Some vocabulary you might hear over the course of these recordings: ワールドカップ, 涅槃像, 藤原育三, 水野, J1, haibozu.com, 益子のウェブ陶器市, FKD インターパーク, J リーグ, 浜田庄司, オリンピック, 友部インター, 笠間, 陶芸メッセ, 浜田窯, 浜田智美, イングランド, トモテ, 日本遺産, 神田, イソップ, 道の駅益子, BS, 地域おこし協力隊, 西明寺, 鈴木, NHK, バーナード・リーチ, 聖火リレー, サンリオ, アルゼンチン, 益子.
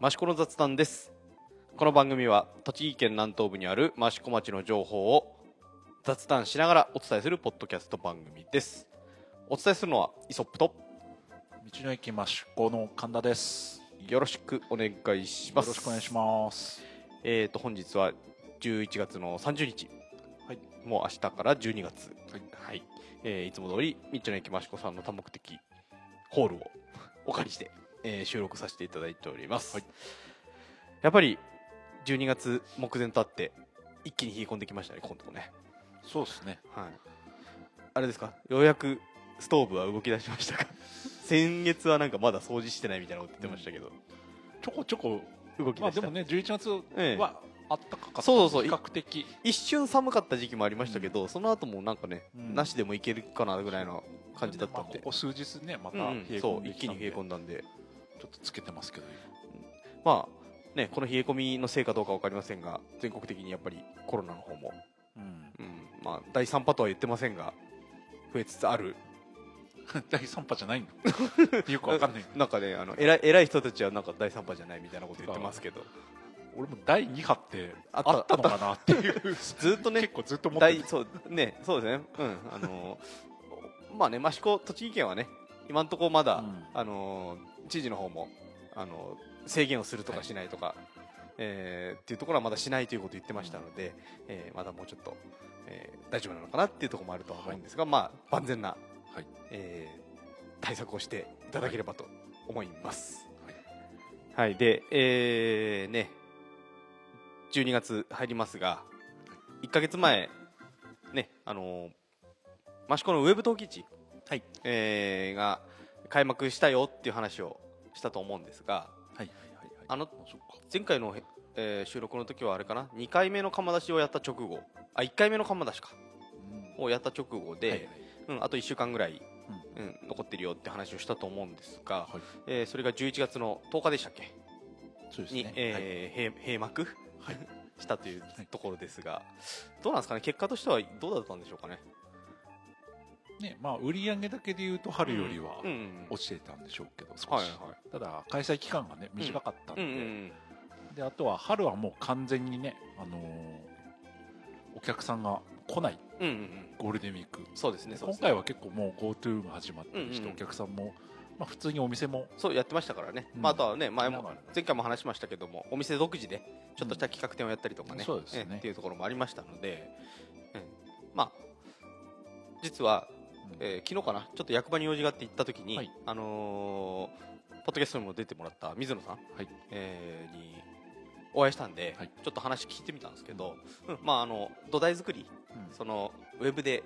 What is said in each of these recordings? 益子の雑談です。この番組は栃木県南東部にある益子町の情報を雑談しながらお伝えするポッドキャスト番組です。お伝えするのはイソップと道の駅益子の神田です。よろしくお願いします。よろしくお願いします。本日は11月の30日、はい、もう明日から12月、はい、いつも通り道の駅益子さんの多目的ホールをお借りして、収録させていただいております、はい、やっぱり12月目前とあって一気に冷え込んできましたね、今度ね。そうですね、はい、あれですか、ようやくストーブは動き出しましたか？先月はなんかまだ掃除してないみたいなこと言ってましたけど、うん、ちょこちょこ動き出した、まあ、でもね11月は、あったかかった。そうそうそう、比較的一瞬寒かった時期もありましたけど、うん、その後もなんかね、うん、なしでもいけるかなぐらいの感じだったんで、ここ数日ねまた冷え込んできたんで、そう一気に冷え込んだんでちょっとつけてますけど、ね、まあね、この冷え込みのせいかどうか分かりませんが、全国的にやっぱりコロナの方も、うんうん、まあ第3波とは言ってませんが増えつつある。第3波じゃないの？よく分かんない。なんかね、あの偉い人たちはなんか第3波じゃないみたいなこと言ってますけど。俺も第2波ってあったのかなっていうずっとね、結構ずっと思ってた。そうね、そうですね、うん、まあね、益子栃木県はね今のところまだ、うん、知事の方も、制限をするとかしないとか、はい、っていうところはまだしないということを言ってましたので、まだもうちょっと、大丈夫なのかなっていうところもあるとは思うんですが、はい、まあ万全な、はい、対策をしていただければと思います。はい、はい、で、ね、12月入りますが、1ヶ月前ね、益子のウェブ陶器市、はい、が開幕したよっていう話をしたと思うんですが、はい、前回の、収録の時はあれかな、2回目の窯出しをやった直後、あ、1回目の窯出しか、うん、をやった直後で、はいはい、うん、あと1週間ぐらい、うんうん、残ってるよって話をしたと思うんですが、はい、それが11月の10日でしたっけ？そうですね、に、はい、閉幕したというところですが、どうなんですかね、結果としてはどうだったんでしょうかね。ね、まあ、売り上げだけでいうと春よりは落ちていたんでしょうけど、うん、少し、はいはい、ただ開催期間が、ね、短かったんで、うんうんうん、であとは春はもう完全にね、お客さんが来ない、うんうん、ゴールデンウィーク、そうですね、今回は結構もう GoTo が始まったりして、うんうん、お客さんもまあ、普通にお店もそうやってましたからね、うん、まあ、あとはね、前も前回も話しましたけども、お店独自でちょっとした企画展をやったりとかね、うん、っていうところもありましたので、うん、まあ実は、昨日かな、ちょっと役場に用事があって行った時に、はい、ポッドキャストにも出てもらった水野さん、はい、にお会いしたんで、はい、ちょっと話聞いてみたんですけど、うん、まあ、土台作り、うん、そのウェブで、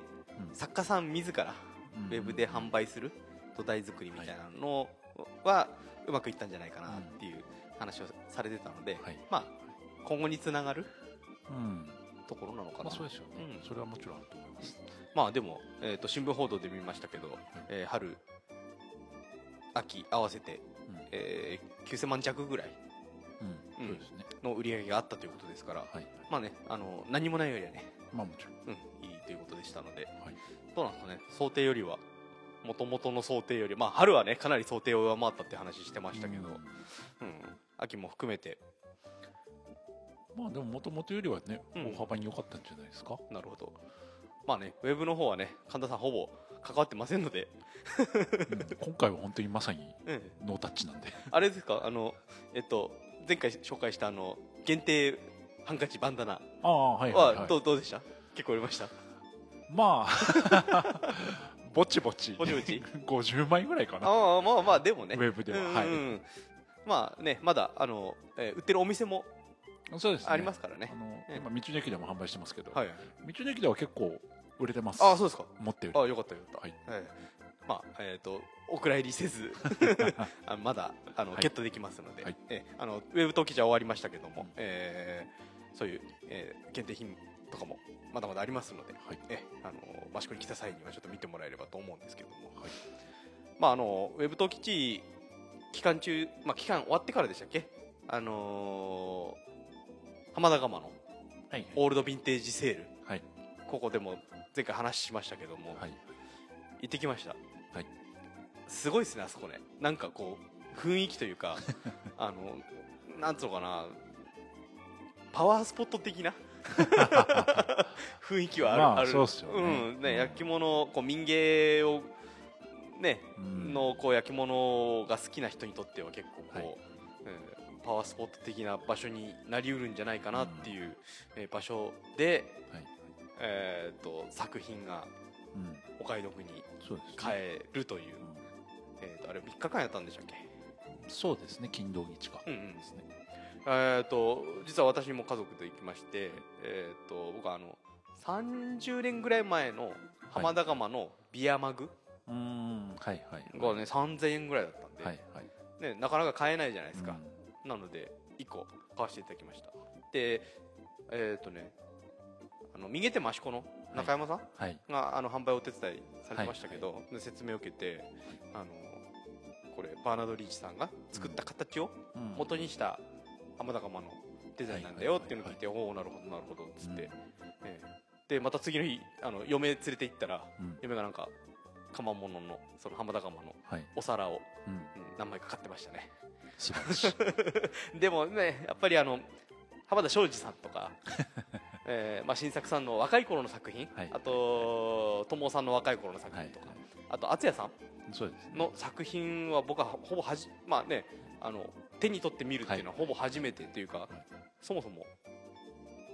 うん、作家さん自らウェブで販売する土台作りみたいなのはうまくいったんじゃないかなっていう話をされてたので、はい、まあ、今後につながる、うん、ところなのかな、まあ、そうですよね、うん、それはもちろんあると思います。まあでも、新聞報道で見ましたけど、春秋合わせて、うん、9000万弱ぐらいの売り上げがあったということですから、はい、まあね、何もないよりはね、まあ、もちろん、うん、いいということでしたので、はい、どうなんですかね、想定よりは、もともとの想定より、まあ、春はねかなり想定を上回ったって話してましたけど、うんうん、秋も含めて、まあでももともとよりはね、うん、大幅に良かったんじゃないですか。なるほど。まあね、ウェブの方はね神田さんほぼ関わってませんので、うん、今回は本当にまさにノータッチなんで、あれですか、前回紹介した限定ハンカチバンダナは、はいはいはい、どうでした？結構売れました？まあぼちぼち50枚ぐらいかな。あ、まあまあでもねウェブでは、はい、まあね、まだ売ってるお店もそうですね、ありますからね。今道の駅でも販売してますけど、はい、道の駅では結構売れてます。ああ、そうですか。持ってる。ああ、よかったよかった。はい。はい、まあお蔵入りせずまだはい、ゲットできますので、はい、ウェブ陶器市は終わりましたけども、うん、そういう、限定品とかもまだまだありますので、はい、益子に来た際にはちょっと見てもらえればと思うんですけども、はい、まあウェブ陶器市期間中、まあ期間終わってからでしたっけ？浜田窯のオールドヴィンテージセール、はいはい、ここでも前回話しましたけども、はい、行ってきました、はい、すごいですねあそこね、なんかこう雰囲気というかなんつうのかな、パワースポット的な雰囲気はある、まあ、ある、そうっすよね。うんね、焼き物、こう民芸をね、うん、のこう焼き物が好きな人にとっては結構こう、はい、うん、パワースポット的な場所になりうるんじゃないかなっていう、うん、場所で、はい、作品がお買い得に買えるという、うん、あれ3日間やったんでしたっけ？そうですね、金土日か、うんうんですね。実は私も家族と行きまして、僕はあの30年ぐらい前の浜田窯のビアマグがね、3000円ぐらいだったんで、はいはいね、なかなか買えないじゃないですか、うん、なので1個買わせていただきました。でね、右手益子の中山さんが、はいはい、あの販売お手伝いされてましたけど、はいはい、説明を受けて、あのこれバーナード・リーチさんが作った形を元にした浜田窯のデザインなんだよっていうのを聞いて、おおなるほどなるほどっつって、うん、でまた次の日あの嫁連れて行ったら、うん、嫁がなんか窯物のその浜田窯のお皿を、はい、うん、何枚か買ってましたね。素晴らしいでもね、やっぱりあの浜田庄司さんとかまあ、新作さんの若い頃の作品、はい、あと友さんの若い頃の作品とか、はい、あと敦也さんの作品は僕はほぼまあね、あの手に取って見るっていうのはほぼ初めてというか、はい、そもそも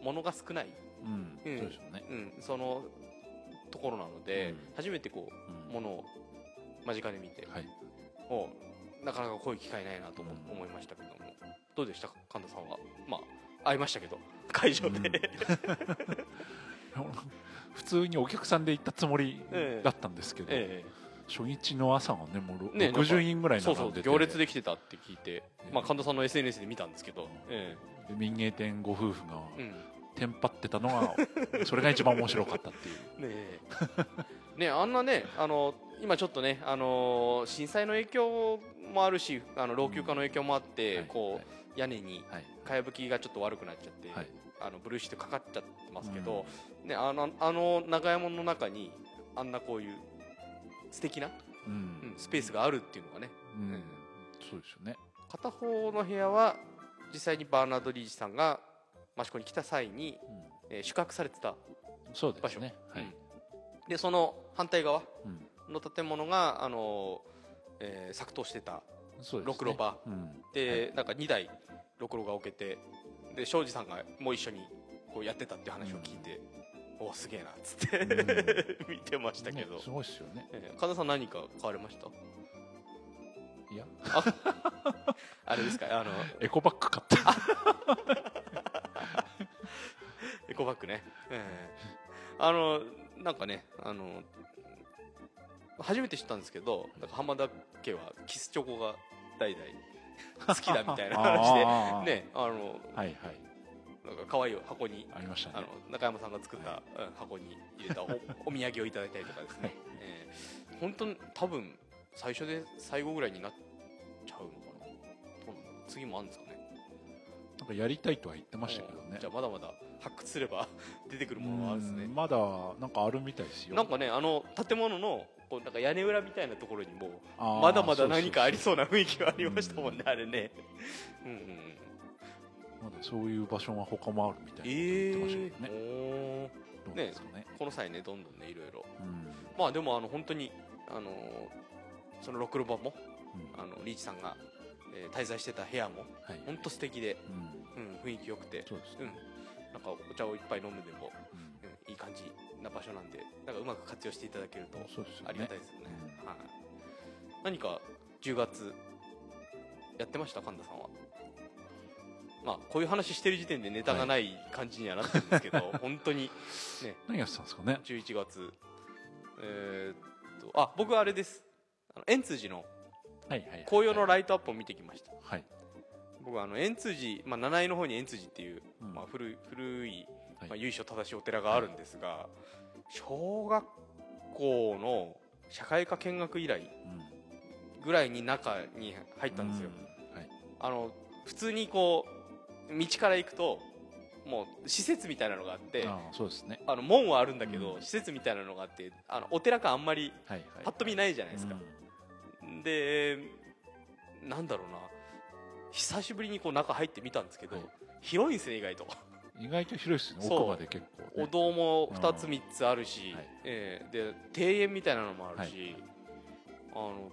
物が少ない、うんうん、そうでしょうね、うん、そのところなので、うん、初めてこう、うん、物を間近で見て、はい、なかなかこういう機会ないなと思いましたけども、うん、どうでしたか神田さんは。まあ会いましたけど会場で、うん、普通にお客さんで行ったつもりだったんですけど、初日の朝はねもう60人ぐらい並んでて、そうそう行列できてたって聞いて、まあ、神田さんの SNS で見たんですけど、民芸店ご夫婦がテンパってたのが、うん、それが一番面白かったっていうね、あんなね、今ちょっとね、震災の影響もあるし、老朽化の影響もあって、うん、はい、こう屋根にかやぶきがちょっと悪くなっちゃって、はい、ブルーシートかかっちゃってますけど、うんね、あの長屋門の中にあんなこういう素敵な、うんうん、スペースがあるっていうのがね、うんうん、そうですよね。片方の部屋は実際にバーナード・リーチさんが益子に来た際に、うん、宿泊されてた場所、そうですね、はい、うん、でその反対側の建物が、作刀してたろくろ場で、なんか2台ろくろが置けて、で庄司さんがもう一緒にこうやってたって話を聞いて、うん、おすげえなっつって、うん、見てましたけど、ね、すごいっすよね。神田さん何か買われました？いや あれですか、エコバッグ買ったエコバッグね、なんかね、初めて知ったんですけど、なんか浜田家はキスチョコが代々好きだみたいな話でね、はいはい、なんか可愛い箱にありましたね、中山さんが作った箱に入れた お土産をいただいたりとかですね、本当に多分最初で最後ぐらいになっちゃうのかな、どうなの、次もあるんですかね。なんかやりたいとは言ってましたけどね。じゃあまだまだ発掘すれば出てくるものはあるんですね。まだなんかあるみたいですよ。なんかね、建物のこうなんか屋根裏みたいなところにもまだまだ何かありそうな雰囲気がありましたもんね、あれねうん、うん、まだそういう場所が他もあるみたいな言ってましたけどね、どうですかね、この際ね、どんどんねいろいろ、まあでも本当にそのろくろ場も、うん、リーチさんが滞在してた部屋も本当素敵で、うんうん、雰囲気良くて、そうですね、うん、なんかお茶をいっぱい飲むでも、うんうん、いい感じな場所なんで、なんかうまく活用していただけるとありがたいですよね。はい、何か10月やってました神田さんは。まあこういう話してる時点でネタがない感じにはなってるんですけど、はい、本当にね。何やってたんですかね。11月、僕はあれです。円通寺の紅葉のライトアップを見てきました。はい、僕は円通寺、まあ七井の方に円通寺っていう、うん、まあ古いまあ、由緒正しいお寺があるんですが、小学校の社会科見学以来ぐらいに中に入ったんですよ、うんはい、普通にこう道から行くともう施設みたいなのがあって、あそうです、ね、門はあるんだけど、うん、施設みたいなのがあって、お寺感あんまりパッと見ないじゃないですか、はいはい、でなんだろうな、久しぶりにこう中入ってみたんですけど、はい、広いんですね、意外と。意外と広いですね、奥まで結構、ね、お堂も2つ3つあるし、はい、で庭園みたいなのもあるし、は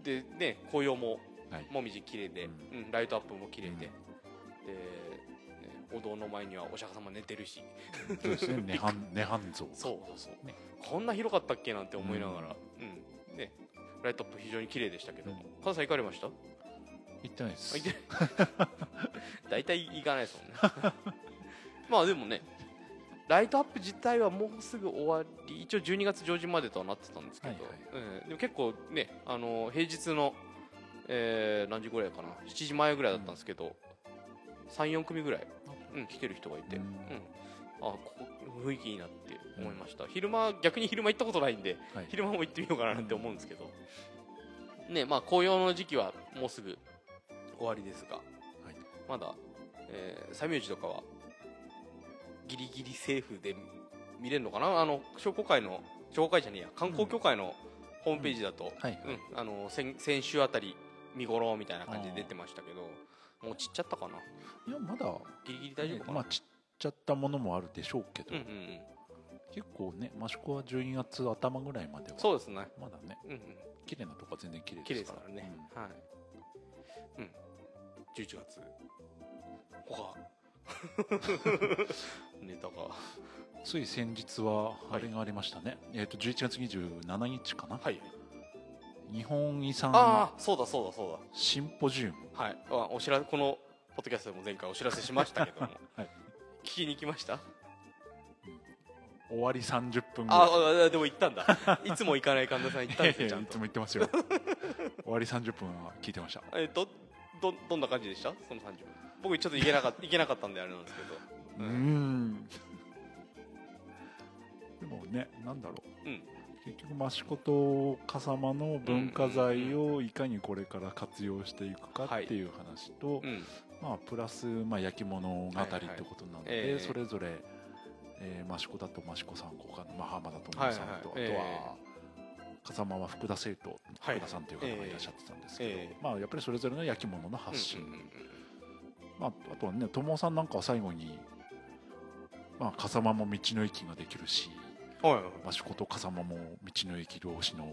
い、でね、紅葉も、はい、もみじ綺麗で、うんうん、ライトアップも綺麗で、うん、でお堂の前にはお釈迦様寝てるし、そうですね、涅槃像、そう、ね、こんな広かったっけなんて思いながら、うんうんね、ライトアップ非常に綺麗でしたけど、うん、関西行かれました？行ってないです。大体行かないですもんね。まあでもね、ライトアップ自体はもうすぐ終わり、一応12月上旬までとはなってたんですけど、はいはいでも結構ね、平日の、何時ぐらいかな、7時前ぐらいだったんですけど、うん、3,4 組ぐらい、うん、来てる人がいて、うんうん、あ、ここ雰囲気いいなって思いました、うん、逆に昼間行ったことないんで、はい、昼間も行ってみようかなって思うんですけど、うんねまあ、紅葉の時期はもうすぐ終わりですが、はい、まだ、西明寺とかはギリギリセーフで見れるのかな。商工会じゃねえや、観光協会のホームページだと、先週あたり見頃みたいな感じで出てましたけど、もう散っちゃったかな。いや、まだギリギリ大丈夫かな、まあ、散っちゃったものもあるでしょうけど、うんうんうん、結構ね、益子は12月頭ぐらいまではそうですね、まだね、うんうん、綺麗なとこは全然綺麗ですからね、うん、はい、うん、11月他ネタがつい先日はあれがありましたね、はい、11月27日かな、はい、日本遺産のシンポジウム、はい、このポッドキャストでも前回お知らせしましたけども、はい、聞きに行きました？終わり30分ぐらい。あ、でも行ったんだ。いつも行かない神田さん行ったんですよ、ちゃんと。いつも行ってますよ。終わり30分は聞いてました。どんな感じでした？その30分。僕ちょっと行けなかったんであれなんですけど。うん。でもね、なんだろう。うん、結局益子と笠間の文化財をいかにこれから活用していくかっていう話と、うん、まあプラス、まあ、焼き物語ってことなので、はいはいそれぞれ。益子だと益子さん、他の浜田智美さんと、はいはいあとは笠間は福田聖斗、はい、福田さんという方がいらっしゃってたんですけど、まあ、やっぱりそれぞれの焼き物の発信、うんうんうんまあ、あとはね智美さんなんかは最後に、まあ、笠間も道の駅ができるし、はい、益子と笠間も道の駅同士の、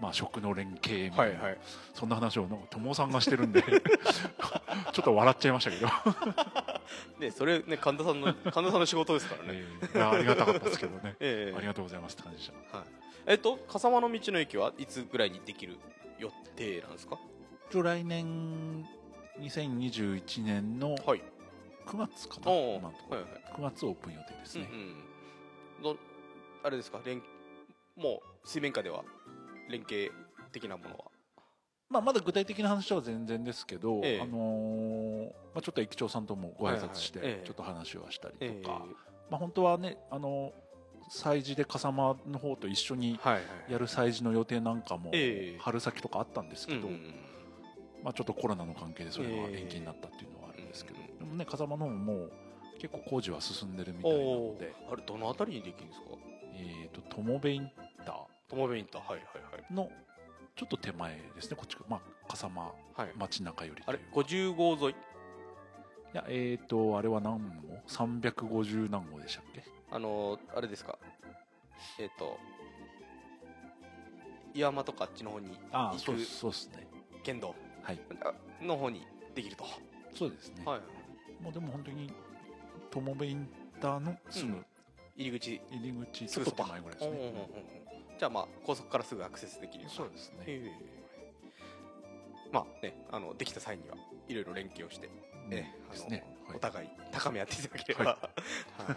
まあ、食の連携みたいな、はいはい、そんな話を智美さんがしてるんでちょっと笑っちゃいましたけどね、それね神田さんの仕事ですからねいやありがたかったですけどね、ありがとうございますって感じでした、はい、笠間の道の駅はいつぐらいにできる予定なんですか？来年2021年の9月かな、はい今のところはいはい、9月オープン予定ですね、うんうん、あれですかもう水面下では連携的なものはまあ、まだ具体的な話は全然ですけど、まあ、ちょっと駅長さんともご挨拶してちょっと話をしたりとか、まあ、本当はね催事で笠間の方と一緒にやる催事の予定なんかも春先とかあったんですけど、まあ、ちょっとコロナの関係でそれが延期になったっていうのはあるんですけど、でもね笠間の方ももう結構工事は進んでるみたいなので、あれどの辺りにできるんですか？友部インターはいはいはいのちょっと手前ですね、こっち、まあ、笠間町中より、はい、あれ50号沿い、いやあれは何号350何号でしたっけ？あれですか岩間とかあっちの方に行く、そうですね、県道、はい、の方にできると。そうですね、はい、もうでも本当に友部インターのすぐ、うん、入り口ちょっと手前ぐらいですね、じゃあまあ高速からすぐアクセスできるような。そうですね、まあねできた際にはいろいろ連携をして、ですねはい、お互い高め合っていただければ、はいはい、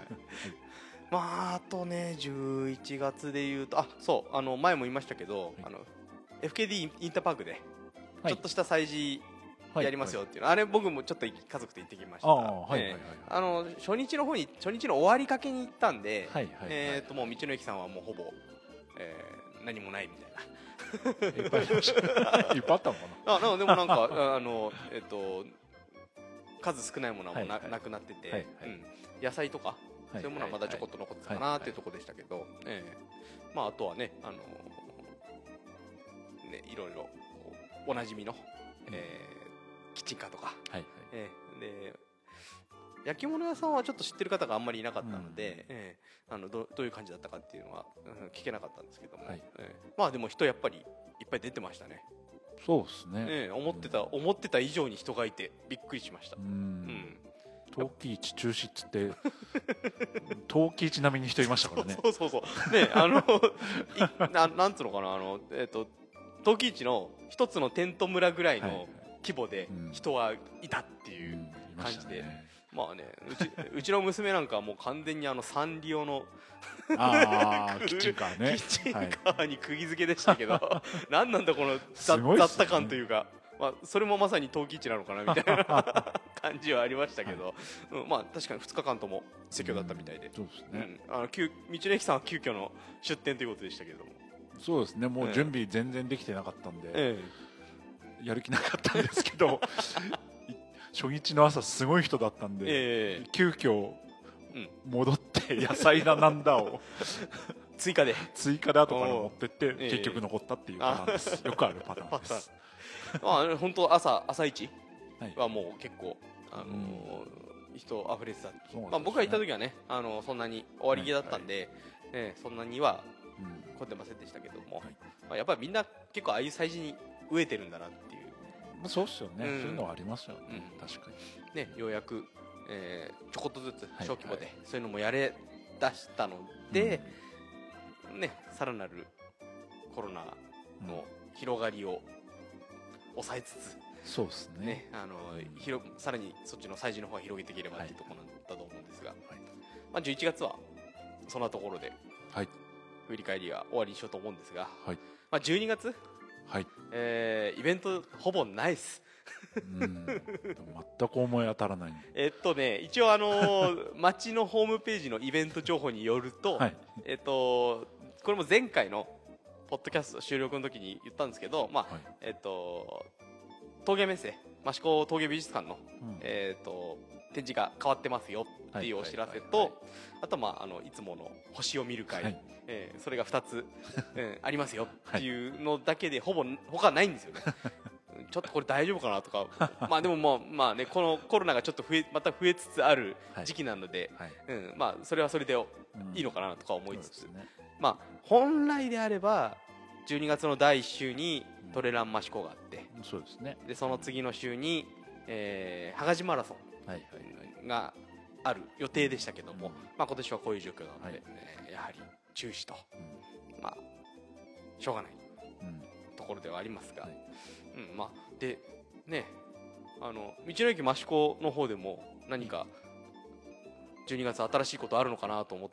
まああとね11月でいうとそう前も言いましたけど、はい、FKD インターパークでちょっとした催事やりますよっていうの、はいはい、あれ僕もちょっと家族と行ってきました。初日の終わりかけに行ったんで、はいはいはい、もう道の駅さんはもうほぼ何もないみたいないっぱいあったのかな。でもなんか数少ないものはもう はいはい、なくなってて、はいはいうん、野菜とか、はいはい、そういうものはまだちょこっと残ってたかなっていうところでしたけど、はいはいまあ、あとはね、ねいろいろおなじみの、キッチンカーとか、はいで焼き物屋さんはちょっと知ってる方があんまりいなかったので、うんどういう感じだったかっていうのは、うん、聞けなかったんですけども、はいまあでも人やっぱりいっぱい出てましたね。そうですね、思ってた以上に人がいてびっくりしました。うん陶器市中止っつって陶器市並みに人いましたからね。そうそうそうねなんつうのかな陶器市の一つのテント村ぐらいの規模で人はいたっていう感じで、はいまあね、うちの娘なんかはもう完全にサンリオのキッチンカーね、キッチンカーに釘付けでしたけど、はい、何なんだこの雑多感というか、まあ、それもまさに陶器市なのかなみたいな感じはありましたけど、はいうん、まあ確かに2日間とも盛況だったみたいで、そうですね、うん、道の駅さんは急遽の出店ということでしたけれども、そうですね、もう準備全然できてなかったんで、やる気なかったんですけど初日の朝すごい人だったんで、急遽戻って野菜だなんだを追加で後から持ってって結局残ったっていうパターンです、よくあるパターンです。まあ本当朝一はもう結構、人あふれてた、ねまあ、僕が行った時はねそんなに終わり気だったんで、はいそんなには混んでませんでしたけども、はいまあ、やっぱりみんな結構ああいう催事に飢えてるんだなっていう、まあ、そうっすよね、そういうのはありますよね、確かにね、ようやく、ちょこっとずつ小規模で、はいはい、そういうのもやれだしたので、ね、さらなるコロナの広がりを抑えつつ、そうですね。ね、さらにそっちの催事の方は広げていければっていうところなんだと思うんですが、はいまあ、11月はそんなところで振り返りは終わりにしようと思うんですが、はいまあ、12月、はいイベントほぼないっす。うん全く思い当たらない。一応町のホームページのイベント情報によると、はいこれも前回のポッドキャスト収録の時に言ったんですけど、まあはい陶芸メッセ益子陶芸美術館の、うん展示が変わってますよっていうお知らせと、あとまあいつもの星を見る会、はいそれが2つ、ありますよっていうのだけでほぼ他ないんですよね。ちょっとこれ大丈夫かなとかまあでもまあね、このコロナがちょっとまた増えつつある時期なので、はいはいまあ、それはそれでいいのかなとか思いつつ、うんねまあ、本来であれば12月の第1週にトレラン益子があって、うん そうですね、でその次の週に、羽賀島マラソンがある予定でしたけども、うんまあ、今年はこういう状況なので、はいやはり中止と、うんまあ、しょうがない、うん、ところではありますが、はいうんまあ、でね道の駅益子の方でも何か12月新しいことあるのかなと思っ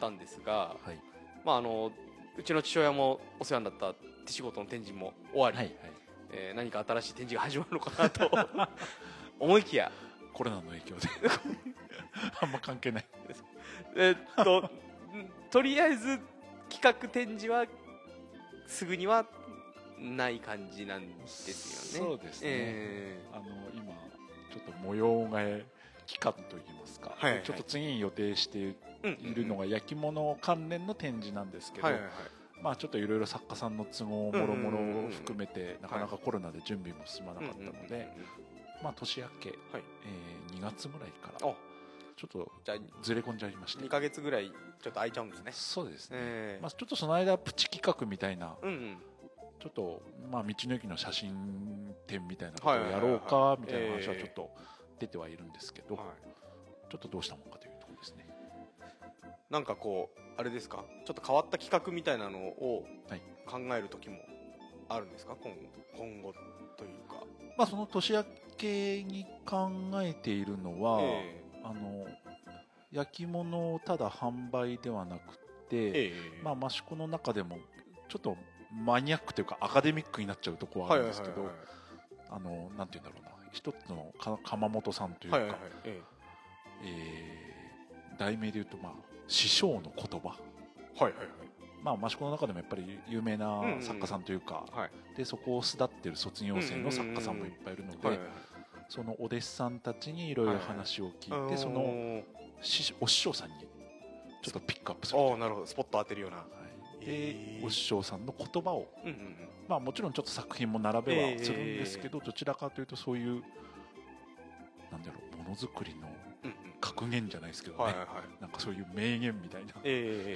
たんですが、はいまあうちの父親もお世話になった手仕事の展示も終わり、はいはい何か新しい展示が始まるのかなと思いきやコロナの影響であんま関係ないとりあえず企画展示はすぐにはない感じなんですよね。そうですね、今ちょっと模様替え期間といいますか、はいはい、ちょっと次に予定しているのが焼き物関連の展示なんですけど、はいはいはいまあ、ちょっといろいろ作家さんの都合もろもろを含めてなかなかコロナで準備も進まなかったので、まあ、年明け、はい2月ぐらいからちょっとずれ込んじゃいまして2ヶ月ぐらいちょっと空いちゃうんですね。そうですね、まあ、ちょっとその間プチ企画みたいな、うんうんちょっとまあ道の駅の写真展みたいなことをやろうかみたいな話はちょっと出てはいるんですけど、ちょっとどうしたもんかというところですね。なんかこうあれですか、ちょっと変わった企画みたいなのを考える時もあるんですか、今後というか、まあ、その年明けに考えているのは、焼き物をただ販売ではなくて、まあ益子の中でもちょっとマニアックというかアカデミックになっちゃうとこはあるんですけど、なんて言うんだろうな、一つの窯元さんというか、題名で言うと、まあ、師匠の言葉、はいはいはいまあ、益子の中でもやっぱり有名な作家さんというか、うんうんはい、でそこを巣立っている卒業生の作家さんもいっぱいいるので、そのお弟子さんたちにいろいろ話を聞いて、はいはい、そのお師匠さんにちょっとピックアップする、なるほど、スポット当てるような、お師匠さんの言葉を、うんうんうん、まあもちろんちょっと作品も並べはするんですけど、どちらかというとそういうなんだろう、ものづくりの格言じゃないですけどね、はいはいはい、なんかそういう名言みたいな、ち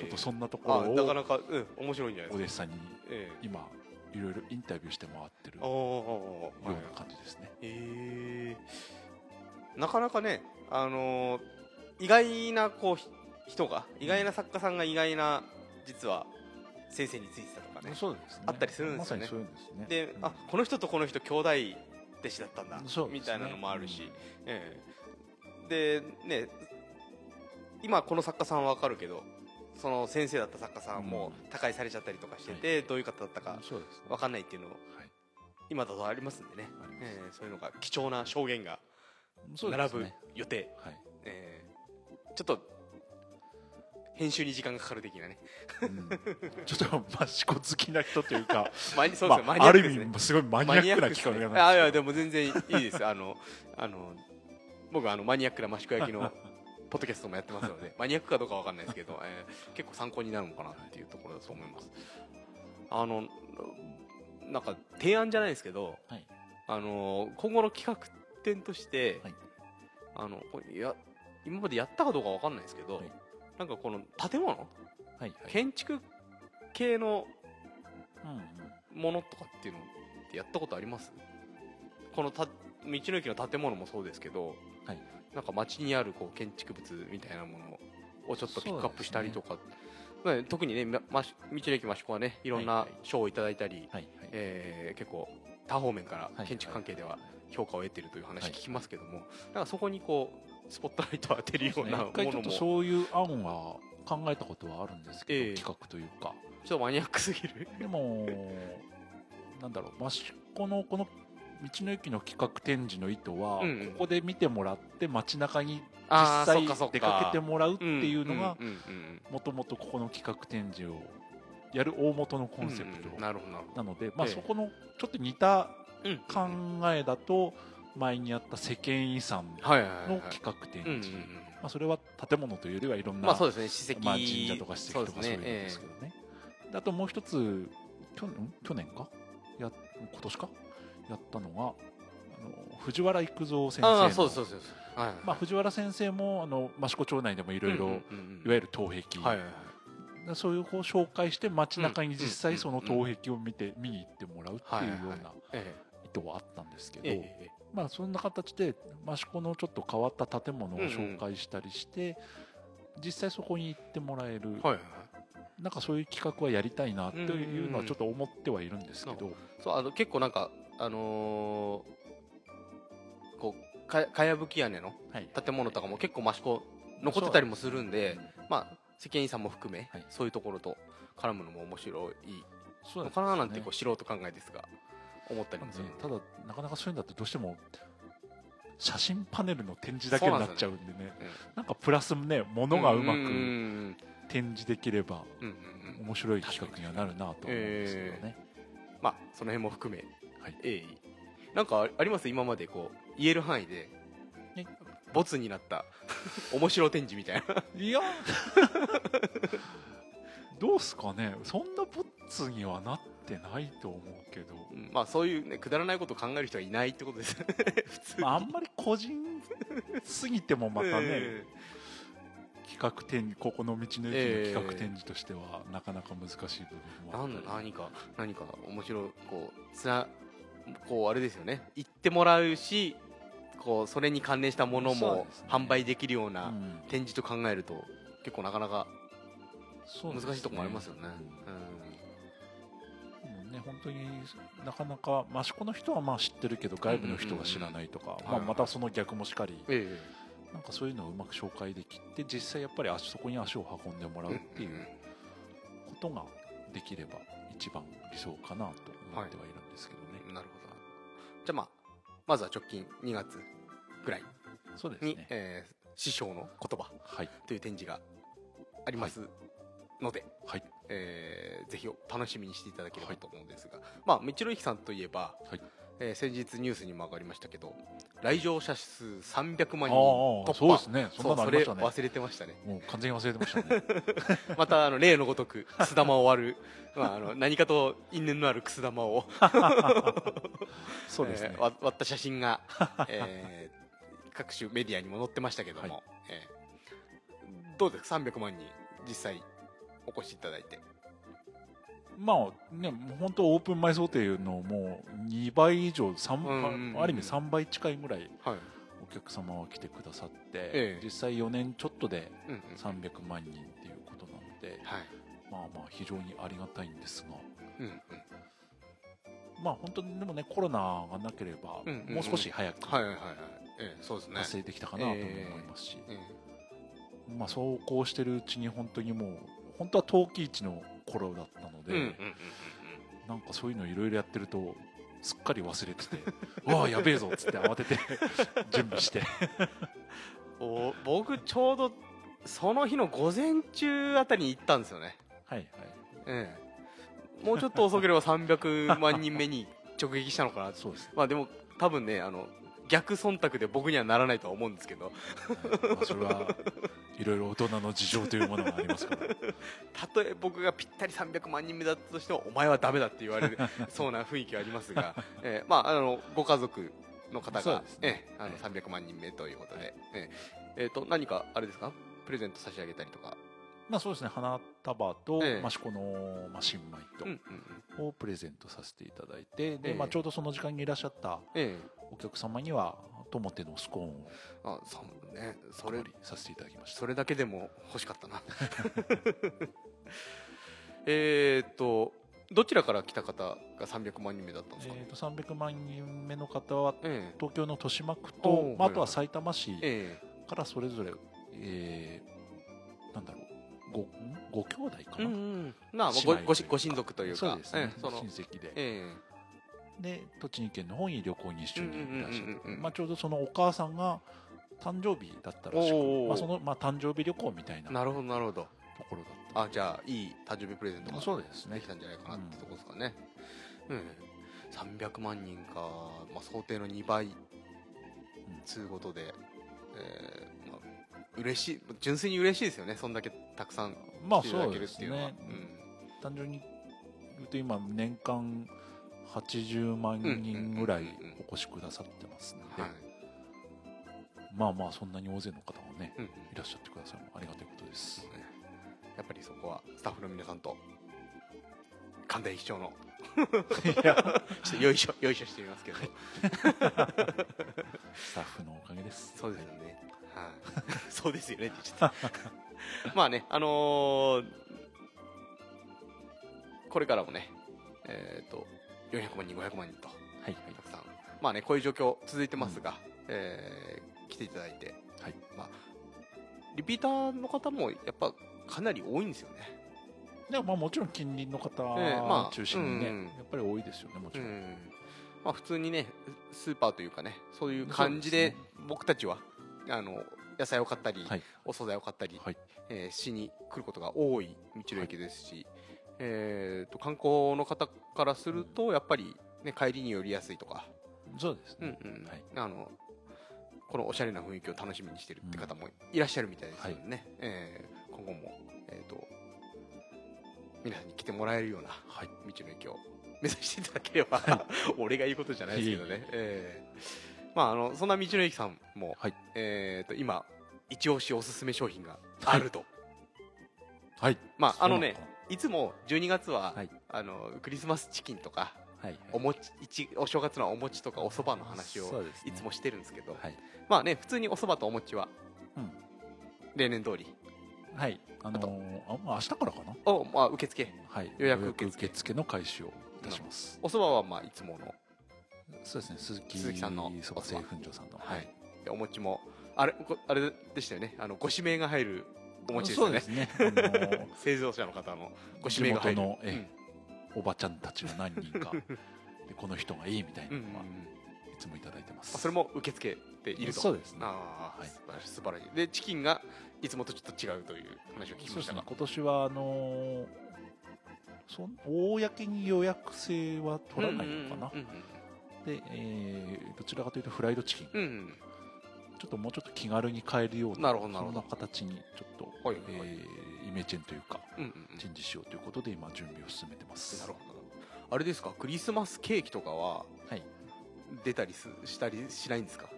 ょっとそんなところをなかなか、うん、面白いんじゃないですか。お弟子さんに今いろいろインタビューして回ってるような感じですね。なかなかね、意外なこう人が、意外な作家さんが意外な実は先生についてたとかね、そうですね、あったりするんですよね。まさにそうですね。で、うん、あ、この人とこの人兄弟弟子だったんだ、ね、みたいなのもあるし、うん、でね、今この作家さんは分かるけど、その先生だった作家さんも他界されちゃったりとかしてて、うん、どういう方だったか分かんないっていうのを、はい、今だとありますんでね、そういうのが貴重な証言が並ぶ予定、ね、はい、ちょっと編集に時間がかかる的なね、うん、ちょっと益子好きな人というかそうですね、まあ、ある意味すごいマニアックな企画なんですけど、いやでも全然いいです。僕はマニアックな益子焼きのポッドキャストもやってますのでマニアックかどうかわかんないですけど、結構参考になるのかなっていうところだと思います。なんか提案じゃないですけど、はい、今後の企画展として、はい、今までやったかどうかわかんないですけど、はい、なんかこの建物、はいはい、建築系のものとかっていうのってやったことあります？この道の駅の建物もそうですけど、はい、なんか街にあるこう建築物みたいなものをちょっとピックアップしたりとか、ね、特にね、道の駅益子はね、いろんな賞をいただいたり、はいはい、結構他方面から建築関係では評価を得ているという話聞きますけども、はいはい、なんかそこにこうスポットライトを当てるようなものも、ね、一回ちょっとそういう案は考えたことはあるんですけど、企画というかちょっとマニアックすぎるでもなんだろう、益子のこの道の駅の企画展示の意図は、うんうん、ここで見てもらって街中に実際出かけてもらうっていうのがもともとここの企画展示をやる大元のコンセプトなので、まあそこのちょっと似た考えだと前にやった世間遺産の企画展示、まあそれは建物というよりはいろんな、まあそうですね、史跡、神社とか史跡とかそういうんですけどね。あともう一つ去年かや今年かやったのが藤原育三先生の、そうそうそう、まあ藤原先生も益子町内でもいろいろいわゆる陶壁、はいはいはい、そういうこう紹介して街中に実際その陶壁を見に行ってもらうっていうような意図はあったんですけど、まあそんな形で益子のちょっと変わった建物を紹介したりして実際そこに行ってもらえる、なんかそういう企画はやりたいなというのはちょっと思ってはいるんですけど、そう結構なんかこうかやぶき屋根の建物とかも結構益子残ってたりもするんで、まあ世間遺産も含め、はい、そういうところと絡むのも面白いのかななんてこう素人考えですが思ったりもする、ね、ただなかなかそういうんだってどうしても写真パネルの展示だけになっちゃうんでね、なんかプラスね、物がうまく展示できれば面白い企画にはなるなと思うんですけどね、まあその辺も含め、はい、なんかあります？今までこう言える範囲でボツになった面白展示みたいないやどうすかね、そんなボツにはなってないと思うけど、まあそういうね、くだらないことを考える人はいないってことです普通に、まあ、あんまり個人すぎてもまたね、企画展、ここの道の駅の企画展示としてはなかなか難しい部分もあったり、何か面白いこうあれですよね、行ってもらうしこうそれに関連したものも販売できるような展示と考えると結構なかなか難しいところもありますよね。本当になかなか益子の人はまあ知ってるけど外部の人が知らないとか、またその逆もしかり、なんかそういうのをうまく紹介できて実際やっぱりそこに足を運んでもらうっていうことができれば一番理想かなと思ってはいるんですけどね、なるほど。じゃあまずは直近2月ぐらいに、そうですね、師匠の言葉という展示がありますので、はい、ぜひ楽しみにしていただければと思うんですが、まあ道の駅さんといえば、はい、先日ニュースにも上がりましたけど、来場者数300万人突破。そうですね、そんなのありましたね。それ忘れてましたね。もう完全に忘れてましたね。また例のごとくくす玉を割る、まあ、何かと因縁のあるくす玉をそうですね、割った写真が、各種メディアにも載ってましたけども、はい、どうですか300万人実際お越しいただいて。まあね、本当オープン前想定のもう2倍以上、3倍、ある意味3倍近いぐらいお客様は来てくださって、実際4年ちょっとで300万人っていうことなので、まあまあ非常にありがたいんですが、まあ本当にでもね、コロナがなければもう少し早く達成できたかなと思いますし、まあそうこうしてるうちに本当にもう本当は陶器市の頃だったので、なんかそういうのいろいろやってるとすっかり忘れててわあやべえぞっつって慌てて準備して僕ちょうどその日の午前中あたりに行ったんですよね。はいはい、もうちょっと遅ければ300万人目に直撃したのかな。そうです、まあ、でも多分ね、逆忖度で僕にはならないとは思うんですけど、まあ、それはいろいろ大人の事情というものがありますからたとえ僕がぴったり300万人目だったとしてもお前はダメだって言われるそうな雰囲気はありますが、まあ、ご家族の方が、ね、300万人目ということで、何かあれですか、プレゼント差し上げたりとか。まあそうですね、花束と益子の新米とをプレゼントさせていただいて、で、まあ、ちょうどその時間にいらっしゃったお客様にはトモテのスコーンをお配りさせていただきました。それだけでも欲しかったなどちらから来た方が300万人目だったんですか。300万人目の方は東京の豊島区と、あとは埼玉市からそれぞれ、なんだろう、ご兄弟かな、ご親族というか、そうですね、親戚で、で栃木県の方に旅行に一緒にいらっしゃって、まあちょうどそのお母さんが誕生日だったらしく、まあそのまあ誕生日旅行みたいな、なるほどなるほど、ところだった。あ、じゃあいい誕生日プレゼントがそうですね、できたんじゃないかなってとこですかね。300万人か、まあ想定の2倍つうことで、まあ嬉しい、純粋に嬉しいですよね、そんだけたくさん来ていただけるっていうのは。単純に言うと今年間80万人ぐらいお越しくださってますので、まあまあそんなに大勢の方がね、いらっしゃってくださるのはありがたいことです、やっぱりそこはスタッフの皆さんと神田駅長のいやちょっとよいしょよいしょしてみますけどスタッフのおかげです。そうですよね、そうですよねって言っちゃったまあね、これからもね、400万人500万人と、たくさんまあね、こういう状況続いてますが、来ていただいて、まあ、リピーターの方もやっぱかなり多いんですよね。でもまあもちろん近隣の方を中心にね、やっぱり多いですよね、もちろん。まあ普通にね、スーパーというかね、そういう感じで僕たちは野菜を買ったり、お惣菜を買ったり、しに来ることが多い道の駅ですし、観光の方からするとやっぱり、ね、帰りに寄りやすいとか、そうですね、このおしゃれな雰囲気を楽しみにしてるって方もいらっしゃるみたいですよね。今後も、皆さんに来てもらえるような道の駅を目指していただければ、俺が言うことじゃないですけどね。まあ、そんな道の駅さんも、今一押しおすすめ商品があると。まあね、いつも12月はクリスマスチキンとか、お正月のお餅とかおそばの話をいつもしてるんですけど、まあね、普通におそばとお餅は例年通り、明日からかな、受付、予約受付の開始をいたします。おそばはまあいつもの、そうですね、鈴木さんのおそば、お餅もあれでしたよね、ご指名が入るお餅ですね。製造者の方のご指名が入る、地元のおばちゃんたちが何人かで、この人がいいみたいなのはいつもいただいてます。それも受け付けていると。そうですね、素晴らしい。でチキンがいつもとちょっと違うという話を聞きましたが、今年は公に予約制は取らないのかな。で、どちらかというとフライドチキン、うん、ちょっともうちょっと気軽に買えるようなそんな形にちょっと、はいはい、イメチェンというか、うんうん、チェンジしようということで今準備を進めてます。なるほど。あれですか、クリスマスケーキとかは、はい、出たりしたりしないんですか？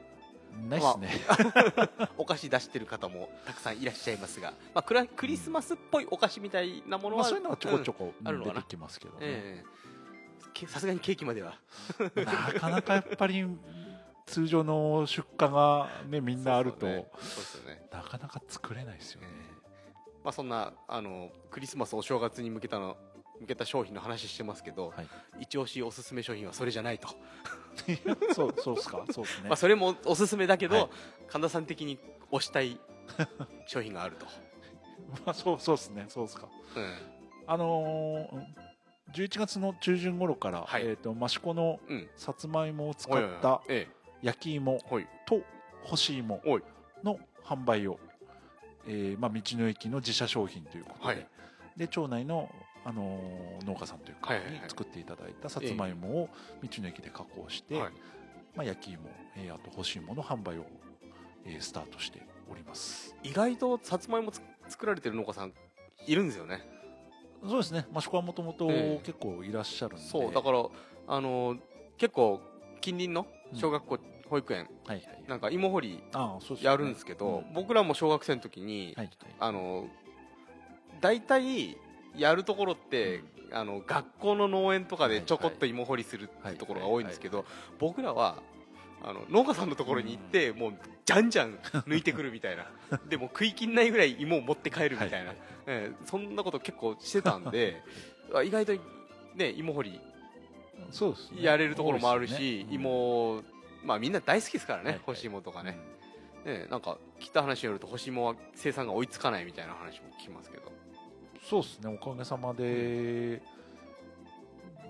ないっすね、まあ、お菓子出してる方もたくさんいらっしゃいますが、まあ、クリスマスっぽいお菓子みたいなものは、まあ、そういうのはちょこちょこ、うん、出てきますけどね、さすがにケーキまではなかなかやっぱり通常の出荷が、ね、みんなあるとなかなか作れないですよね、まあ、そんなクリスマスお正月に向けた商品の話してますけど、はい、一押しおすすめ商品はそれじゃないとそうですか。そうですね、まあそれもおすすめだけど、はい、神田さん的に推したい商品があるとまあそうですね、そうですか、うん、11月の中旬頃から、はい、益子のさつまいもを使った焼き芋と干し芋の販売を、まあ、道の駅の自社商品ということで、はい、で町内の農家さんというかに作っていただいたさつまいもを道の駅で加工して、はい、まあ、焼き芋、あと干し芋の販売を、スタートしております。意外とさつまいも作られてる農家さんいるんですよね。そうですね、益子はもともと結構いらっしゃるんで、そうだから、結構近隣の小学校、うん、保育園、はいはいはい、なんか芋掘りやるんですけど、うん、僕らも小学生の時に、はいはい、大体やるところって、うん、学校の農園とかでちょこっと芋掘りするってところが多いんですけど、僕らは農家さんのところに行って、うん、もうじゃんじゃん抜いてくるみたいなでも食いきんないぐらい芋を持って帰るみたいな、はいはい、そんなこと結構してたんで意外と、ね、芋掘りやれるところもあるし、そうですね、うん、芋、まあ、みんな大好きですからね、はいはい、干し芋とかね、うん、なんか聞いた話によると干し芋は生産が追いつかないみたいな話も聞きますけど、そうですね、おかげさまで、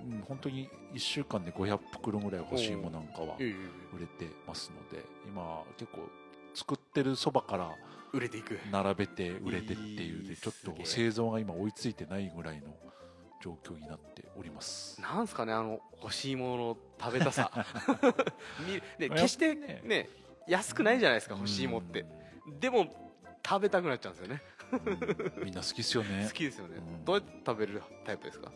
うん、本当に1週間で500袋ぐらい干し芋なんかは売れてますので、今結構作ってるそばから並べて売れてっていうで、ちょっと製造が今追いついてないぐらいの状況になっております。なんすかね、干し芋の食べたさね、決してね安くないじゃないですか、干し芋って。でも食べたくなっちゃうんですよねみんな好きですよね。好きですよね、うん、どうやって食べるタイプですか？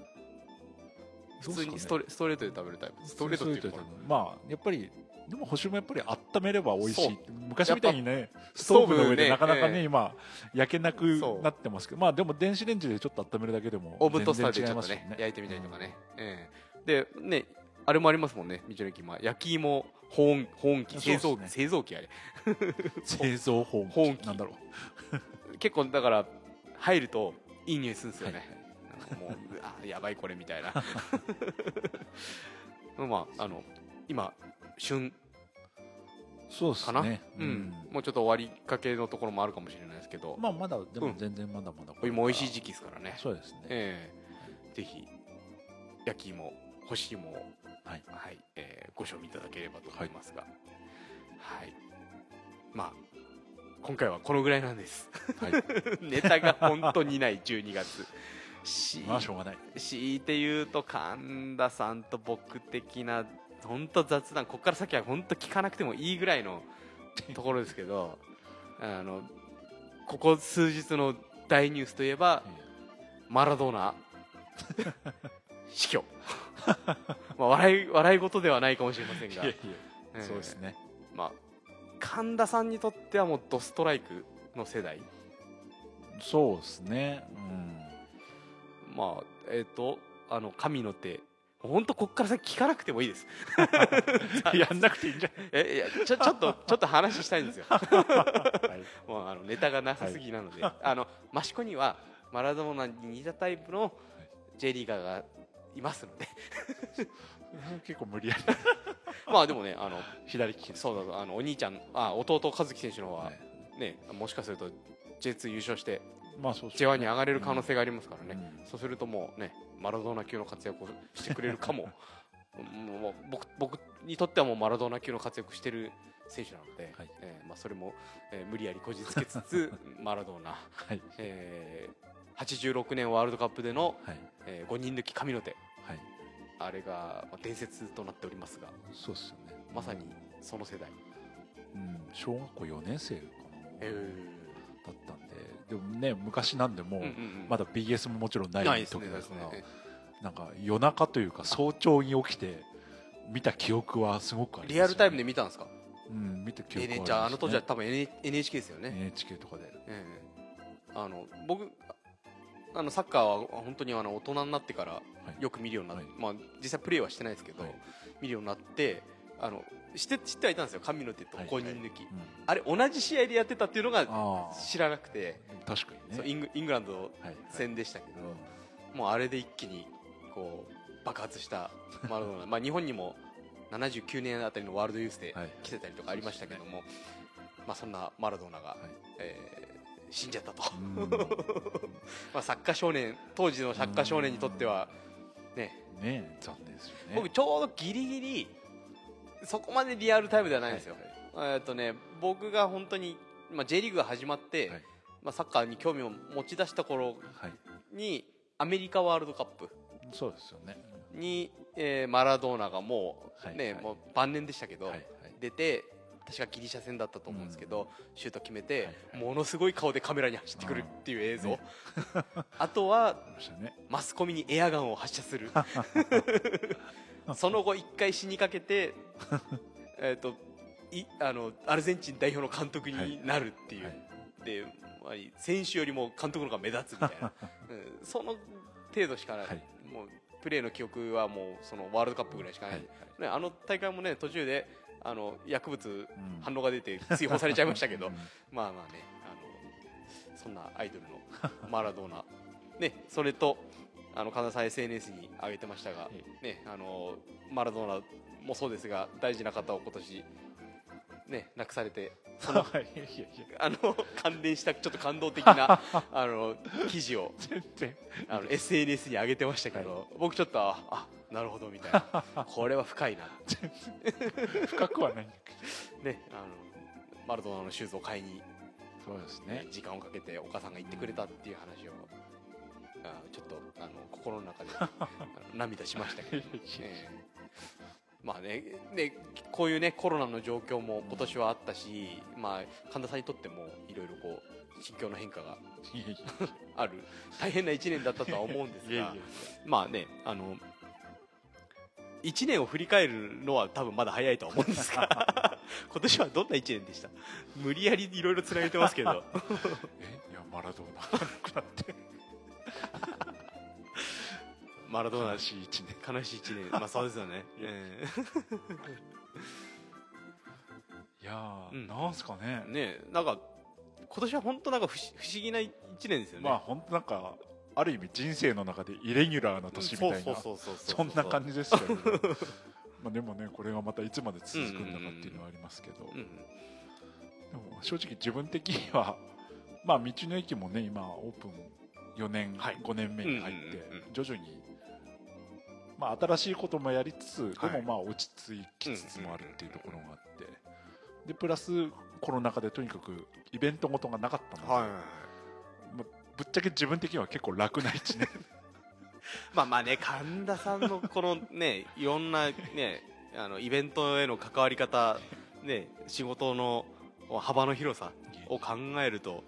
普通にストレートで食べるタイプ。ストレートっていうか、まあやっぱりでも干し芋やっぱり温めれば美味しい。昔みたいにねストーブの上でなかなかね、今焼けなくなってますけど、まあでも電子レンジでちょっと温めるだけでも全然違いますよね。オーブントースターでちょっとね焼いてみたりとかね、でね、あれもありますもんね、道の駅、焼き芋保温機、製造機、あれ製造保温機なんだろう結構だから入るといい匂いするんですよね、もうあやばいこれみたいなまあ今旬かな、そうですね、うんうん、もうちょっと終わりかけのところもあるかもしれないですけど、まあまだでも全然まだまだこれも美味しい時期ですからね。そうですね、ぜひ焼き芋干し芋を、はいはい、ご賞味いただければと思いますが、はい、はい、まあ今回はこのぐらいなんです、はい、ネタが本当にない12月まあしょうがない。強いて言うと神田さんと僕的な本当雑談、ここから先は本当聞かなくてもいいぐらいのところですけどここ数日の大ニュースといえばマラドーナ死去まあ笑い事ではないかもしれませんが、いやいや、そうですね、まあ神田さんにとってはもうドストライクの世代。そうですね、うん、まあ神の手、本当こっから先聞かなくてもいいですやんなくていいんじゃないちょっと話したいんですよ、はい、もうネタがなさすぎなので、はい、益子にはマラドーナに似たタイプの J リーガーがいますので結構無理やりまあでもね左利き、そうだ、お兄ちゃん、弟和樹選手の方は、ね、もしかすると J2 優勝してまあそうですね、J1 に上がれる可能性がありますからね、うん、そうするともうねマラドーナ級の活躍をしてくれるかももう僕にとってはもうマラドーナ級の活躍してる選手なので、はい、まあ、それも、無理やりこじつけつつマラドーナ、はい、86年ワールドカップでの、はい、5人抜き神の手、はい、あれが伝説となっておりますが、そうですよね、まさにその世代、うん、小学校4年生かな、だったんで、でもね昔なんでもう、うんうんうん、まだ BS ももちろんない時だから、ね、なんか夜中というか早朝に起きて見た記憶はすごくあります、ね、リアルタイムで見たんですか、うん、見た記憶はありますね。あの当時は多分 NHK ですよね。 NHK とかで、僕サッカーは本当に大人になってからよく見るようになって、はい、まあ、実際プレーはしてないですけど、はい、見るようになって知ってはいたんですよ、神の手と5人抜き、はいはい、うん、あれ同じ試合でやってたっていうのが知らなくて、確かにね、そうイングランド戦でしたけど、はいはい、もうあれで一気にこう爆発したマラドーナまあ日本にも79年あたりのワールドユースで来てたりとかありましたけども、はい、まあ、そんなマラドーナが、はい、死んじゃったとまあサッカー少年、当時のサッカー少年にとっては ね残念ですよね。僕ちょうどギリギリそこまでリアルタイムではないんですよ、はいはい、僕が本当に、まあ、J リーグが始まって、はい、まあ、サッカーに興味を持ち出した頃に、はい、アメリカワールドカップ、そうですよね、に、マラドーナがもう、ね、はいはい、もう晩年でしたけど、はいはい、出て確かギリシャ戦だったと思うんですけど、うん、シュート決めて、はいはい、ものすごい顔でカメラに走ってくるっていう映像、ね、あとはマスコミにエアガンを発射するその後1回死にかけてアルゼンチン代表の監督になるっていう、はいはい、で選手よりも監督の方が目立つみたいな、うん、その程度しかない、はい、もうプレーの記憶はもうそのワールドカップぐらいしかない、はいはい、ね、あの大会もね途中で薬物反応が出て追放されちゃいましたけど、うん、まあまあね、そんなアイドルのマラドーナね、それと神田さん SNS に上げてましたが、ね、マラドーナもそうですが大事な方を今年、ね、亡くされて、その関連したちょっと感動的な記事をSNS に上げてましたけど、はい、僕ちょっとなるほどみたいなこれは深いな深くはないね、マラドーナのシューズを買いに、そうですね、時間をかけてお母さんが行ってくれたっていう話を、ちょっと心の中で涙しましたけどまあね、でこういうねコロナの状況も今年はあったし、まあ、神田さんにとってもいろいろこう心境の変化がある大変な1年だったとは思うんですがまあね、1年を振り返るのは多分まだ早いとは思うんですが今年はどんな1年でした？無理やりいろいろつなげてますけどいやマラドーナくなってマラドーナ悲しい1年、悲しい1年、まあそうですよねいや、うん、なんすかね、ね、なんか今年は本当なんか不思議な1年ですよね。まあ本当なんかある意味人生の中でイレギュラーな年みたいな、そんな感じですけどまあでもね、これがまたいつまで続くんだかっていうのはありますけど、うんうんうん、でも正直自分的にはまあ道の駅もね今オープン4年、はい、5年目に入って、うんうんうん、徐々に、まあ、新しいこともやりつつ、はい、でもまあ落ち着きつつもあるっていうところがあって、うんうんうん、でプラスコロナ禍でとにかくイベントごとがなかったので、はい、まあ、ぶっちゃけ自分的には結構楽な1年まあまあね、神田さんのこのねいろんなねイベントへの関わり方、ね、仕事の幅の広さを考えると、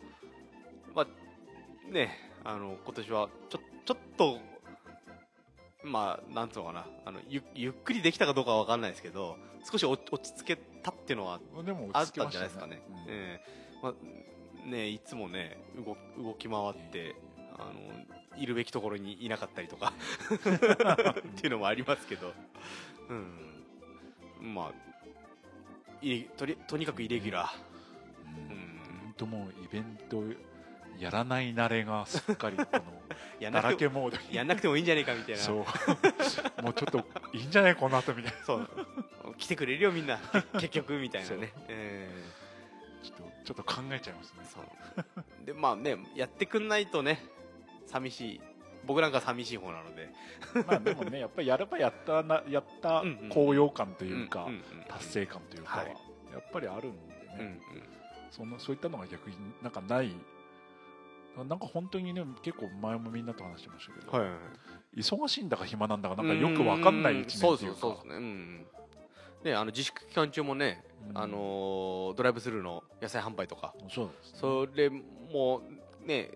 まあね、今年はちょっとまあなんつうのかな、ゆっくりできたかどうかは分からないですけど、少し落ち着けたっていうのはあったんじゃないですかね。うん、まあ、ね、いつもね 動き回っているべきところにいなかったりとかっていうのもありますけど、うん、まあとにかくイレギュラー、うん、ともうイベントやらない慣れがすっかりこのだらけモードにやんなくてもいいんじゃないかみたいなそうもうちょっといいんじゃないこの後みたいなそう来てくれるよみんな結局みたいなね、ちょっと考えちゃいますね。そうで、まあね、やってくんないとね寂しい、僕なんか寂しい方なのでまあでもね、やっぱりやればやった高揚感というか、うんうんうんうん、達成感というか、はい、やっぱりあるんでね、うんうん、そういったのが逆になんかないなんか本当にね、結構前もみんなと話してましたけど、はいはいはい、忙しいんだか暇なんだか、なんかよく分かんない一面っていうか、そうですね、うん、で自粛期間中もね、ドライブスルーの野菜販売とか、 そうですね、それもね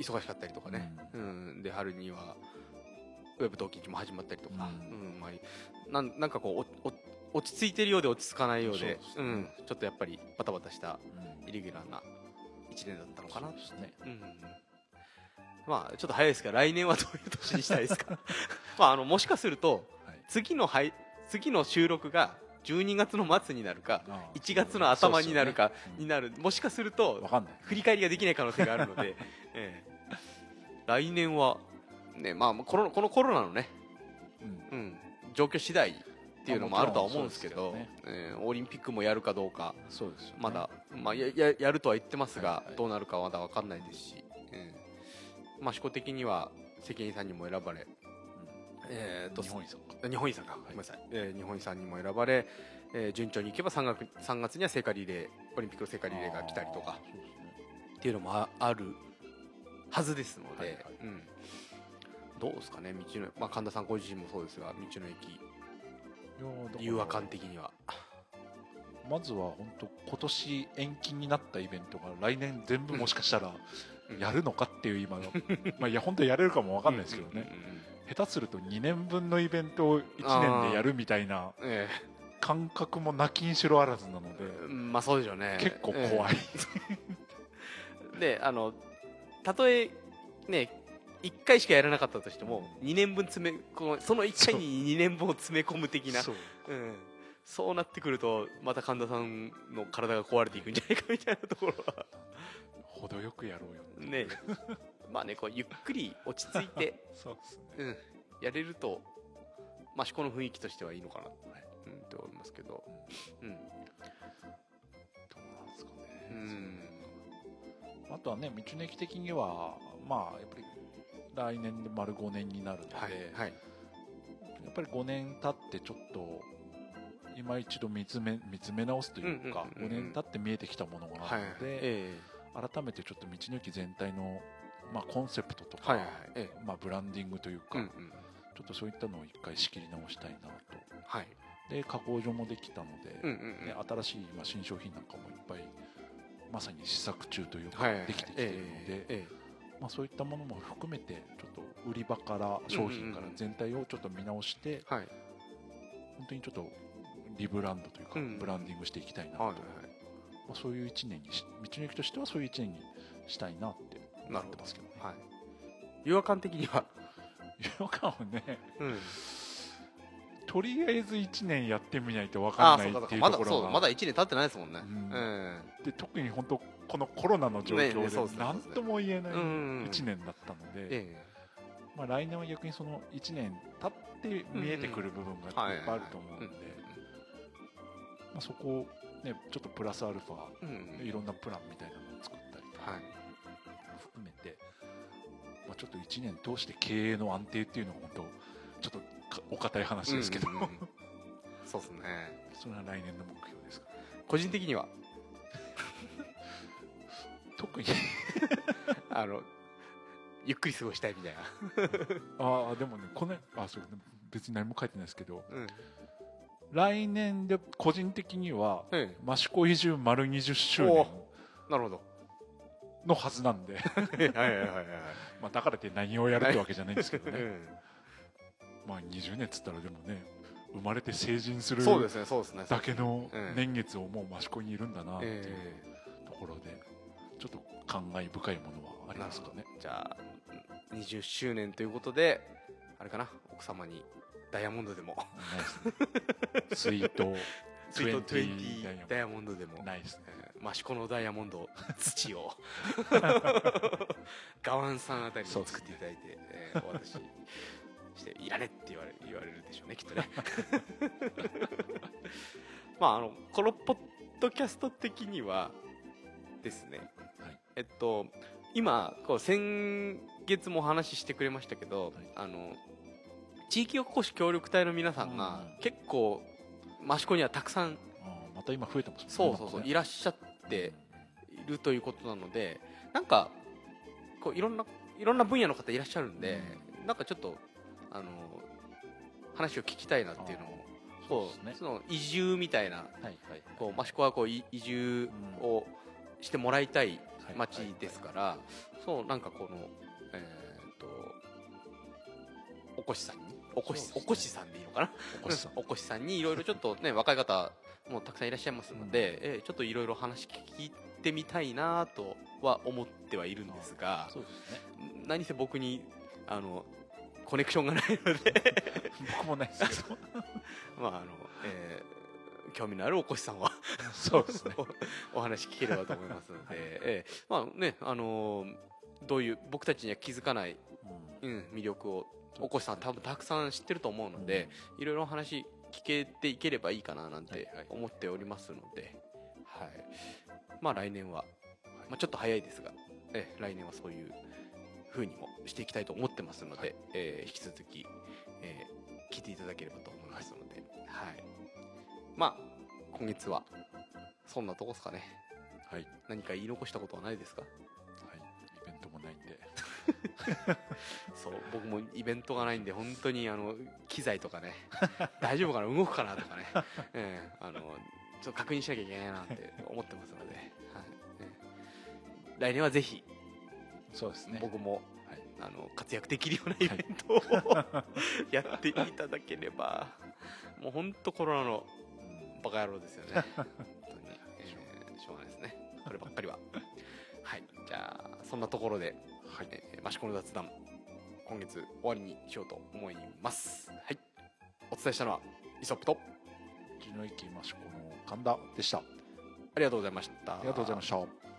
忙しかったりとかね、うんうん、で春にはウェブ同期も始まったりとか、うんうん、まあ、なんかこう落ち着いてるようで落ち着かないようで、うん、ちょっとやっぱりバタバタしたイレギュラーな1年だったのかな、うん、そうですね、うん、まあちょっと早いですが来年はどういう年にしたいですかまあもしかすると、はい、次の収録が12月の末になるか1月の頭になるかになる、もしかすると振り返りができない可能性があるので来年はね、まあこのコロナのね、うんうん、状況次第っていうのもあるとは思うんですけど、オリンピックもやるかどうか、そうですよね、まだ、まあ、やるとは言ってますが、はいはい、どうなるかはまだ分かんないですし、まあ、思考的には責任さんにも選ばれ、日本遺産にも選ばれ、順調にいけば3月には聖火リレー、オリンピックの聖火リレーが来たりとか、そうですね、っていうのもあるはずですので、はいはい、うん、どうですかね、道の、まあ、神田さんご自身もそうですが、道の駅融和感的にはまずは本当今年延期になったイベントが来年全部もしかしたらやるのかっていう今のまあいや本当にやれるかも分かんないですけどね、下手すると2年分のイベントを1年でやるみたいな感覚もなきにしろあらずなので、まあそうでしょうね、結構怖いでたとえね1回しかやらなかったとしても2年分詰めこのその1回に2年分を詰め込む的な、うん、そうなってくるとまた神田さんの体が壊れていくんじゃないかみたいなところは程よくやろうよねまあね、こうゆっくり落ち着いてそうですね、うん、やれるとまあ思考の雰囲気としてはいいのかな、はい、うん、って思いますけど、うん、どうなんですかね、うん、あとはね道の駅的にはまあやっぱり来年で丸5年になるので、はいはい、やっぱり5年経ってちょっと今一度見つめ直すというか、うんうんうんうん、5年経って見えてきたものがあるので、はい、改めてちょっと道の駅全体の、まあ、コンセプトとか、はいはい、まあ、ブランディングというか、うんうん、ちょっとそういったのを一回仕切り直したいなと、はい、で加工所もできたので、うんうんうん、で新しい、まあ、新商品なんかもいっぱいまさに試作中というか、はいはい、できてきているので、まあ、そういったものも含めてちょっと売り場から商品から全体をちょっと見直して、うんうんうん、本当にちょっとリブランドというかブランディングしていきたいなと、はいはい、まあ、そういう1年に道の駅としてはそういう1年にしたいなって思ってますけどね。違和感的には違和感をね、うん、とりあえず1年やってみないと分かんないっていうところがまだ1年経ってないですもんね、うんうん、で特に本当このコロナの状況で何とも言えない1年だったので、まあ来年は逆にその1年経って見えてくる部分がいっぱいあると思うんで、まあそこをねちょっとプラスアルファいろんなプランみたいなのを作ったりとか含めて、まあちょっと1年通して経営の安定っていうのが本当ちょっとお堅い話ですけど、そうですね、それは来年の目標ですか。個人的には特にゆっくり過ごしたいみたいなあでもね、このあそう別に何も書いてないですけど、うん、来年で個人的には益子移住丸20周年のはずなんでまあだからって何をやるってわけじゃないんですけどね、はいうん、まあ20年っつったらでもね生まれて成人するだけの年月をもう益子にいるんだなっていうところでちょっと感慨深いものはありますかね。じゃあ20周年ということであれかな、奥様にダイヤモンドでもスイート20ダイヤモンドでもないですね、益子のダイヤモンド土をガワンさんあたりに作っていただいて、ね、お渡ししてやれって言われるでしょうねきっとねまあこのポッドキャスト的にはですね、はい、今こう先月もお話ししてくれましたけど、はい、地域おこし協力隊の皆さんが結構益子にはたくさんまた今増えてますね、そうそうそう、いらっしゃっているということなので、なんか構いろんな分野の方いらっしゃるんで、なんかちょっと話を聞きたいなっていうのも、そう、ね、その移住みたいな、こう益子はこう移住をしてもらいたい町ですから、そうなんかこのおこしさんでいいのかな、おこしさんにいろいろちょっとね若い方もたくさんいらっしゃいますので、ちょっといろいろ話聞いてみたいなとは思ってはいるんですが、そうですね、何せ僕にコネクションがないので僕もないですけどまあ興味のあるおこしさんはそうですねお話聞ければと思いますので、はい、まあね、どういう僕たちには気づかない、魅力をおこしさん多分たくさん知ってると思うので、いろいろお話聞けていければいいかななんて思っておりますので、はいはい、まあ来年は、まあ、ちょっと早いですが、来年はそういう風にもしていきたいと思ってますので、引き続き、聞いていただければと思いますので、はい、まあ今月はそんなとこですかね、はい、何か言い残したことはないですか？イベントもないんでそう、僕もイベントがないんで本当に機材とかね大丈夫かな動くかなとかね、ちょっと確認しなきゃいけないなって思ってますので、はい、来年はぜひ、そうですね、僕も、はい、活躍できるようなイベントを、はい、やっていただければ、もう本当コロナのバカ野郎ですよね本当に、しょうがないですねこればっかりははい、じゃあそんなところで、はい、益子の雑談今月終わりにしようと思います。はい、お伝えしたのはイソップと木の池益子の神田でした。ありがとうございました。ありがとうございました。